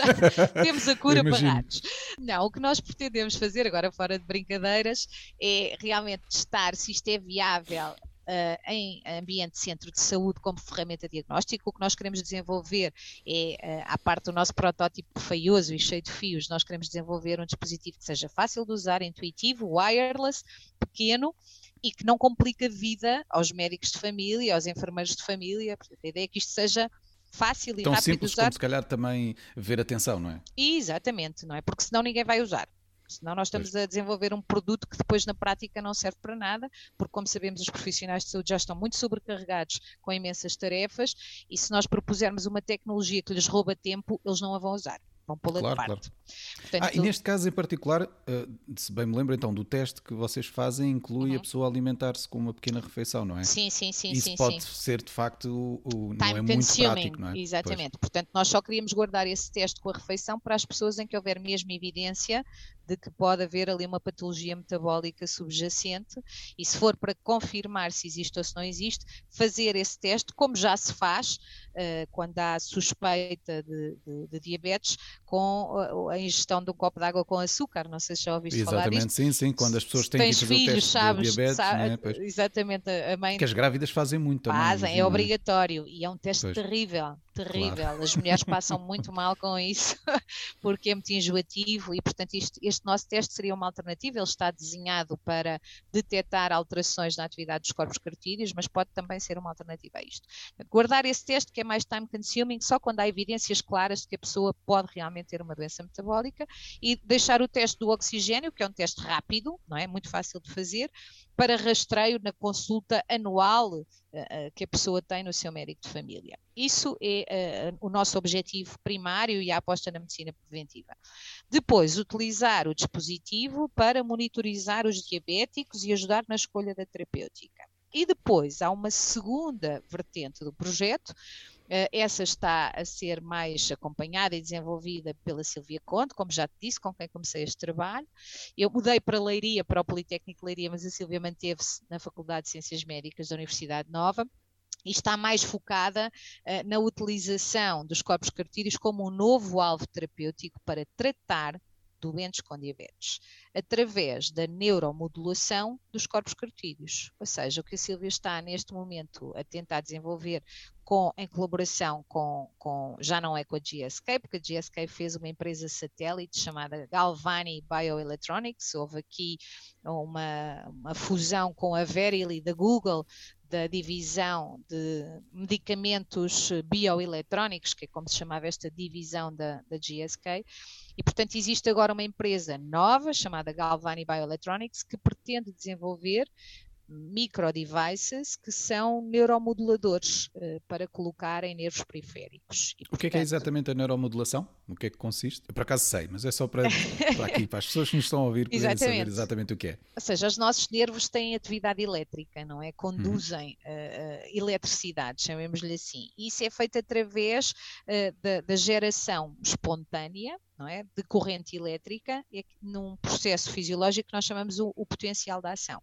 Temos a cura para ratos. Não, o que nós pretendemos fazer, agora fora de brincadeiras, é realmente testar se isto é viável em ambiente de centro de saúde como ferramenta diagnóstica. O que nós queremos desenvolver é, à parte do nosso protótipo feioso e cheio de fios, nós queremos desenvolver um dispositivo que seja fácil de usar, intuitivo, wireless, pequeno, e que não complica a vida aos médicos de família, aos enfermeiros de família. A ideia é que isto seja fácil e rápido de usar. Tão simples como se calhar também ver atenção, não é? Exatamente, não é? Porque senão ninguém vai usar. Senão nós estamos a desenvolver um produto que depois na prática não serve para nada, porque como sabemos os profissionais de saúde já estão muito sobrecarregados com imensas tarefas, e se nós propusermos uma tecnologia que lhes rouba tempo, eles não a vão usar. Vão pô-la de parte. Claro. Portanto, e neste caso em particular, se bem me lembro então do teste que vocês fazem, inclui a pessoa alimentar-se com uma pequena refeição, não é? Sim. Isso pode ser de facto, não é muito prático, não é? Exatamente. Pois. Portanto, nós só queríamos guardar esse teste com a refeição para as pessoas em que houver mesmo evidência de que pode haver ali uma patologia metabólica subjacente, e se for para confirmar se existe ou se não existe, fazer esse teste, como já se faz quando há suspeita de diabetes, com a ingestão de um copo de água com açúcar, não sei se já ouviste falar disto. Exatamente, sim, quando as pessoas têm que fazer filhos, o teste de diabetes, sabes, né? Exatamente, a mãe... Porque as grávidas fazem muito também. Fazem, é obrigatório, e é um teste terrível. Claro. As mulheres passam muito mal com isso, porque é muito enjoativo, e portanto este nosso teste seria uma alternativa. Ele está desenhado para detectar alterações na atividade dos corpos carotídeos, mas pode também ser uma alternativa a isto. Guardar esse teste, que é mais time consuming, só quando há evidências claras de que a pessoa pode realmente ter uma doença metabólica, e deixar o teste do oxigénio, que é um teste rápido, não é? Muito fácil de fazer, para rastreio na consulta anual que a pessoa tem no seu médico de família. Isso é o nosso objetivo primário e a aposta na medicina preventiva. Depois, utilizar o dispositivo para monitorizar os diabéticos e ajudar na escolha da terapêutica. E depois, há uma segunda vertente do projeto, Essa está a ser mais acompanhada e desenvolvida pela Silvia Conte, como já te disse, com quem comecei este trabalho. Eu mudei para Leiria, para o Politécnico de Leiria, mas a Silvia manteve-se na Faculdade de Ciências Médicas da Universidade Nova. E está mais focada na utilização dos corpos carotídeos como um novo alvo terapêutico para tratar doentes com diabetes, através da neuromodulação dos corpos carotídeos. Ou seja, o que a Silvia está neste momento a tentar desenvolver em colaboração com, já não é com a GSK, porque a GSK fez uma empresa satélite chamada Galvani Bioelectronics. Houve aqui uma fusão com a Verily da Google, da divisão de medicamentos bioeletrónicos, que é como se chamava esta divisão da GSK, e portanto existe agora uma empresa nova chamada Galvani Bioelectronics que pretende desenvolver microdevices que são neuromoduladores para colocar em nervos periféricos. E, portanto, o que é exatamente a neuromodulação? O que é que consiste? Eu por acaso sei, mas é só para aqui, para as pessoas que nos estão a ouvir poderem saber exatamente o que é. Ou seja, os nossos nervos têm atividade elétrica, não é? Conduzem eletricidade, chamemos-lhe assim. Isso é feito através da geração espontânea, não é? De corrente elétrica, num processo fisiológico que nós chamamos o potencial de ação.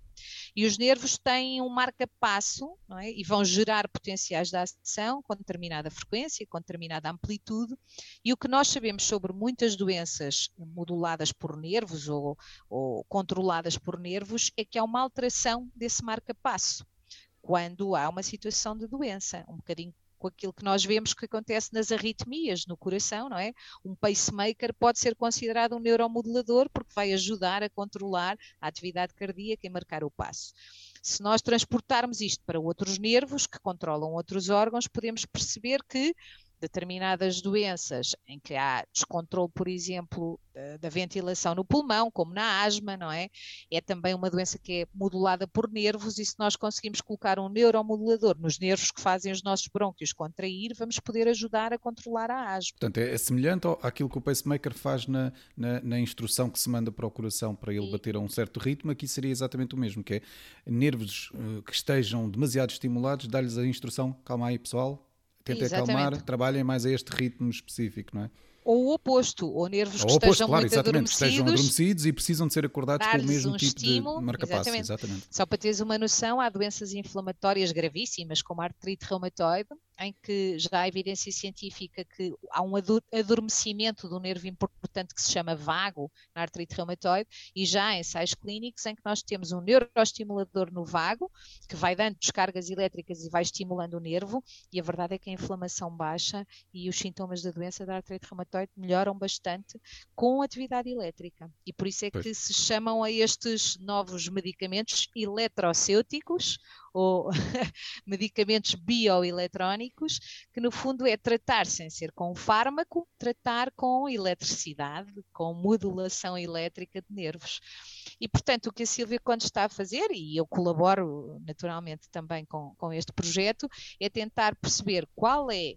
E os nervos têm um marca-passo, não é? E vão gerar potenciais de ação com determinada frequência, com determinada amplitude. E o que nós sabemos sobre muitas doenças moduladas por nervos ou controladas por nervos é que há uma alteração desse marca-passo quando há uma situação de doença, um bocadinho com aquilo que nós vemos que acontece nas arritmias no coração, não é? Um pacemaker pode ser considerado um neuromodulador porque vai ajudar a controlar a atividade cardíaca e marcar o passo. Se nós transportarmos isto para outros nervos que controlam outros órgãos, podemos perceber que determinadas doenças em que há descontrole, por exemplo, da ventilação no pulmão, como na asma, não é? É também uma doença que é modulada por nervos, e se nós conseguimos colocar um neuromodulador nos nervos que fazem os nossos brônquios contrair, vamos poder ajudar a controlar a asma. Portanto, é semelhante àquilo que o pacemaker faz na instrução que se manda para o coração para ele bater a um certo ritmo. Aqui seria exatamente o mesmo, que é nervos que estejam demasiado estimulados, dar-lhes a instrução, calma aí pessoal, tentem acalmar, trabalhem mais a este ritmo específico, não é? Ou o oposto, ou nervos que estejam muito adormecidos. Estejam adormecidos e precisam de ser acordados com o mesmo tipo de marca-passo. Exatamente. Só para teres uma noção, há doenças inflamatórias gravíssimas, como a artrite reumatoide, em que já há evidência científica que há um adormecimento do nervo importante que se chama vago na artrite reumatoide, e já há ensaios clínicos em que nós temos um neuroestimulador no vago, que vai dando descargas elétricas e vai estimulando o nervo, e a verdade é que a inflamação baixa e os sintomas da doença da artrite reumatoide melhoram bastante com atividade elétrica. E por isso é que se chamam a estes novos medicamentos eletrocêuticos, ou medicamentos bioeletrónicos, que no fundo é tratar sem ser com um fármaco, tratar com eletricidade, com modulação elétrica de nervos. E portanto o que a Silvia Conte está a fazer, e eu colaboro naturalmente também com este projeto, é tentar perceber qual é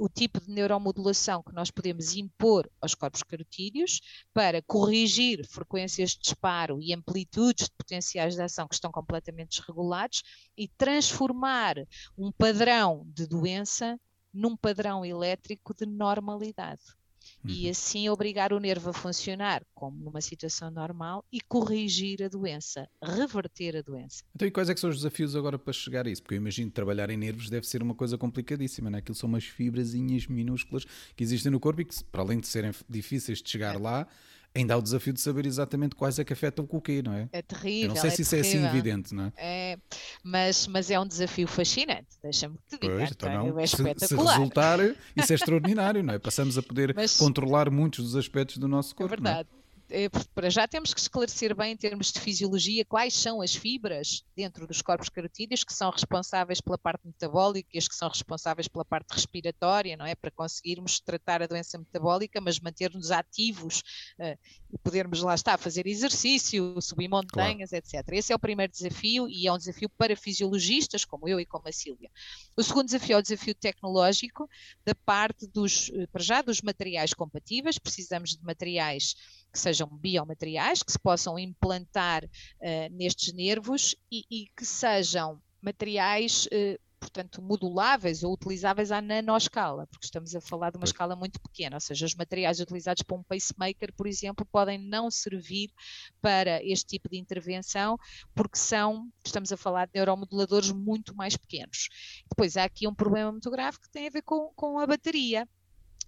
o tipo de neuromodulação que nós podemos impor aos corpos carotídeos para corrigir frequências de disparo e amplitudes de potenciais de ação que estão completamente desregulados e transformar um padrão de doença num padrão elétrico de normalidade. E assim obrigar o nervo a funcionar como numa situação normal e corrigir a doença, reverter a doença. Então, e quais é que são os desafios agora para chegar a isso? Porque eu imagino que trabalhar em nervos deve ser uma coisa complicadíssima, não é? Aquilo são umas fibrazinhas minúsculas que existem no corpo e que, para além de serem difíceis de chegar lá, ainda há o desafio de saber exatamente quais é que afetam o quê, não é? É terrível. Eu não sei se isso é assim evidente, não é? É, mas é um desafio fascinante, deixa-me te dizer. Pois, então não. É espetacular. Se resultar, isso é extraordinário, não é? Passamos a poder controlar muitos dos aspectos do nosso corpo. É verdade. Não é? Para já temos que esclarecer bem em termos de fisiologia quais são as fibras dentro dos corpos carotídeos que são responsáveis pela parte metabólica e as que são responsáveis pela parte respiratória, não é? Para conseguirmos tratar a doença metabólica, mas manter-nos ativos e podermos lá estar, fazer exercício, subir montanhas, etc. Esse é o primeiro desafio e é um desafio para fisiologistas como eu e como a Sílvia. O segundo desafio é o desafio tecnológico da parte dos materiais compatíveis. Precisamos de materiais que sejam biomateriais, que se possam implantar nestes nervos e que sejam materiais portanto, moduláveis ou utilizáveis à nanoscala, porque estamos a falar de uma escala muito pequena, ou seja, os materiais utilizados para um pacemaker, por exemplo, podem não servir para este tipo de intervenção, porque estamos a falar de neuromoduladores muito mais pequenos. Depois há aqui um problema muito grave que tem a ver com a bateria,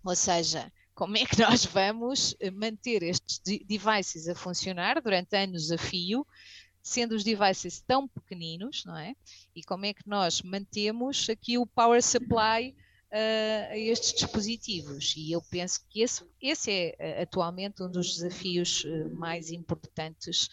ou seja, como é que nós vamos manter estes devices a funcionar durante anos a fio, sendo os devices tão pequeninos, não é? E como é que nós mantemos aqui o power supply a estes dispositivos? E eu penso que esse é atualmente um dos desafios mais importantes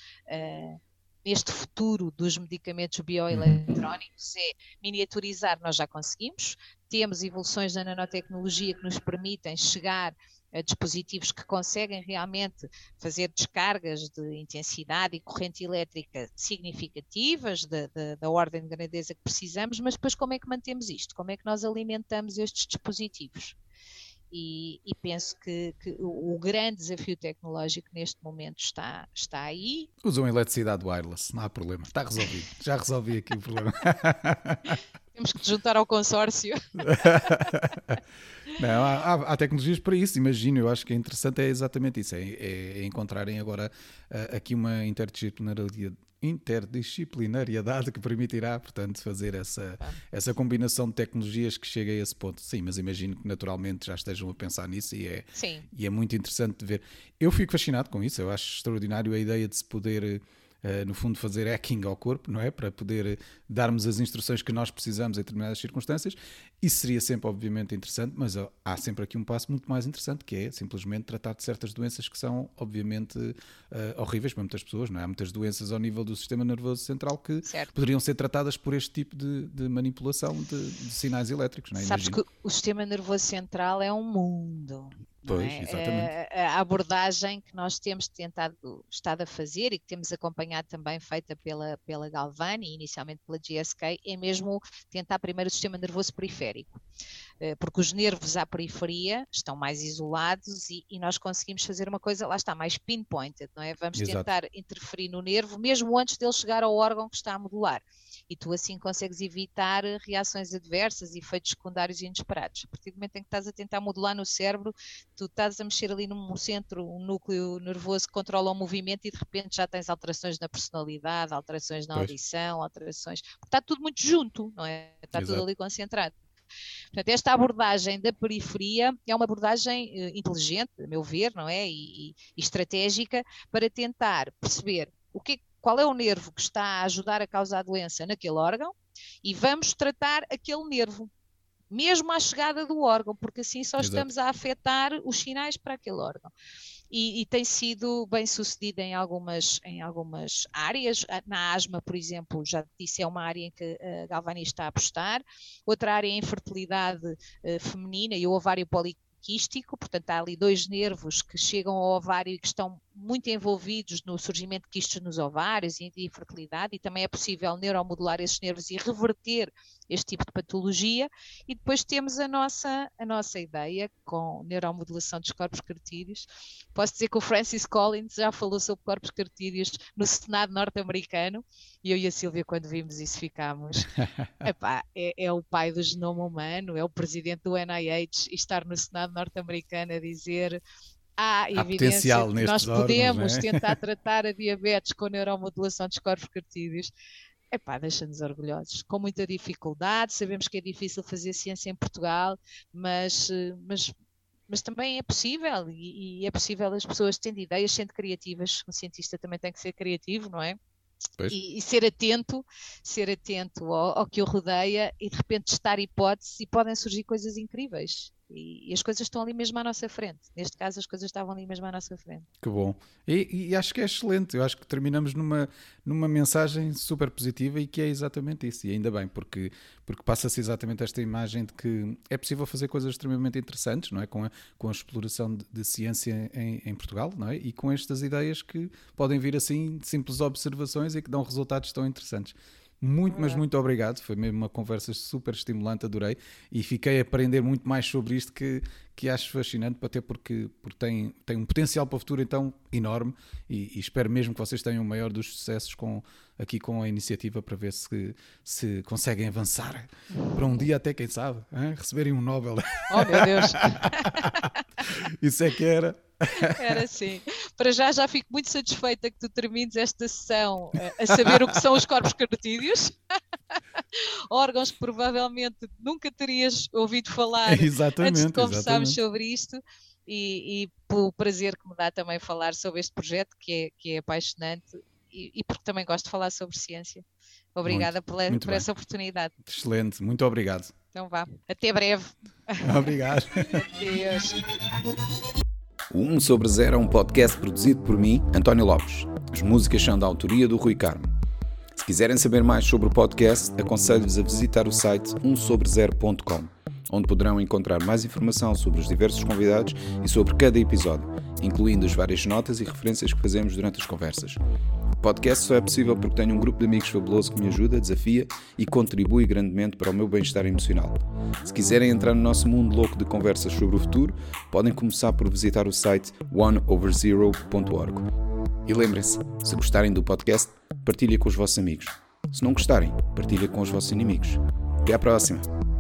neste futuro dos medicamentos bioeletrónicos, é miniaturizar, nós já conseguimos, temos evoluções na nanotecnologia que nos permitem chegar a dispositivos que conseguem realmente fazer descargas de intensidade e corrente elétrica significativas, da ordem de grandeza que precisamos, mas depois como é que mantemos isto? Como é que nós alimentamos estes dispositivos? E penso que o grande desafio tecnológico neste momento está aí. Usam eletricidade wireless, não há problema, está resolvido, já resolvi aqui o problema. Temos que te juntar ao consórcio. Não, há tecnologias para isso, imagino. Eu acho que é interessante, é exatamente isso. É encontrarem agora aqui uma interdisciplinariedade que permitirá, portanto, fazer essa combinação de tecnologias que chega a esse ponto. Sim, mas imagino que naturalmente já estejam a pensar nisso e é muito interessante de ver. Eu fico fascinado com isso. Eu acho extraordinário a ideia de se poder... no fundo, fazer hacking ao corpo, não é? Para poder darmos as instruções que nós precisamos em determinadas circunstâncias. Isso seria sempre, obviamente, interessante, mas há sempre aqui um passo muito mais interessante, que é simplesmente tratar de certas doenças que são, obviamente, horríveis para muitas pessoas, não é? Há muitas doenças ao nível do sistema nervoso central que poderiam ser tratadas por este tipo de manipulação de sinais elétricos, não é? Sabes que o sistema nervoso central é um mundo... Pois, exatamente. A abordagem que nós temos estado a fazer e que temos acompanhado também, feita pela Galvani e inicialmente pela GSK, é mesmo tentar primeiro o sistema nervoso periférico, porque os nervos à periferia estão mais isolados e nós conseguimos fazer uma coisa, lá está, mais pinpointed, não é? Vamos tentar interferir no nervo mesmo antes dele chegar ao órgão que está a modular. E tu assim consegues evitar reações adversas e efeitos secundários inesperados. A partir do momento em que estás a tentar modular no cérebro, tu estás a mexer ali num centro, um núcleo nervoso que controla o movimento e de repente já tens alterações na personalidade, alterações na audição, alterações... Está tudo muito junto, não é? Está tudo ali concentrado. Portanto, esta abordagem da periferia é uma abordagem inteligente, a meu ver, não é? E estratégica para tentar perceber qual é o nervo que está a ajudar a causar a doença naquele órgão e vamos tratar aquele nervo, mesmo à chegada do órgão, porque assim só estamos a afetar os sinais para aquele órgão. E tem sido bem sucedido em algumas áreas. Na asma, por exemplo, já disse, é uma área em que a Galvani está a apostar. Outra área é a infertilidade feminina e o ovário poliquístico, portanto há ali dois nervos que chegam ao ovário e que estão muito envolvidos no surgimento de quistes nos ovários e de infertilidade, e também é possível neuromodular esses nervos e reverter este tipo de patologia. E depois temos a nossa ideia com neuromodulação dos corpos carotídeos. Posso dizer que o Francis Collins já falou sobre corpos carotídeos no Senado norte-americano, e eu e a Silvia, quando vimos isso, ficámos é o pai do genoma humano, é o presidente do NIH, e estar no Senado norte-americano a dizer... Há evidência que nós podemos tentar tratar a diabetes com neuromodulação dos corpos carotídeos. Deixa-nos orgulhosos. Com muita dificuldade, sabemos que é difícil fazer ciência em Portugal, mas também é possível, e é possível as pessoas tendo ideias, sendo criativas. Um cientista também tem que ser criativo, não é? E ser atento ao que o rodeia e de repente testar hipóteses e podem surgir coisas incríveis. E as coisas estão ali mesmo à nossa frente. Neste caso, as coisas estavam ali mesmo à nossa frente. Que bom. E acho que é excelente. Eu acho que terminamos numa mensagem super positiva, e que é exatamente isso. E ainda bem, porque passa-se exatamente esta imagem de que é possível fazer coisas extremamente interessantes, não é? Com a exploração de ciência em Portugal, não é? E com estas ideias que podem vir assim de simples observações e que dão resultados tão interessantes. Muito, mas muito obrigado. Foi mesmo uma conversa super estimulante, adorei. E fiquei a aprender muito mais sobre isto que que acho fascinante, até porque tem um potencial para o futuro então enorme, e espero mesmo que vocês tenham o maior dos sucessos com a iniciativa, para ver se conseguem avançar para um dia até, quem sabe, receberem um Nobel. Oh, meu Deus! Isso é que era. Era sim. Para já fico muito satisfeita que tu termines esta sessão a saber o que são os corpos carotídeos, órgãos que provavelmente nunca terias ouvido falar antes de conversarmos sobre isto, e pelo prazer que me dá também falar sobre este projeto, que é apaixonante, e porque também gosto de falar sobre ciência. Obrigada por essa oportunidade. Excelente, muito obrigado. Então vá, até breve. Obrigado. Adeus. 1 sobre 0 é um podcast produzido por mim, António Lopes. As músicas são da autoria do Rui Carmo. Se quiserem saber mais sobre o podcast, aconselho-vos a visitar o site 1sobre0.com, onde poderão encontrar mais informação sobre os diversos convidados e sobre cada episódio, incluindo as várias notas e referências que fazemos durante as conversas. O podcast só é possível porque tenho um grupo de amigos fabuloso que me ajuda, desafia e contribui grandemente para o meu bem-estar emocional. Se quiserem entrar no nosso mundo louco de conversas sobre o futuro, podem começar por visitar o site 1over0.org. E lembrem-se, se gostarem do podcast, partilhem com os vossos amigos. Se não gostarem, partilhem com os vossos inimigos. Até à próxima!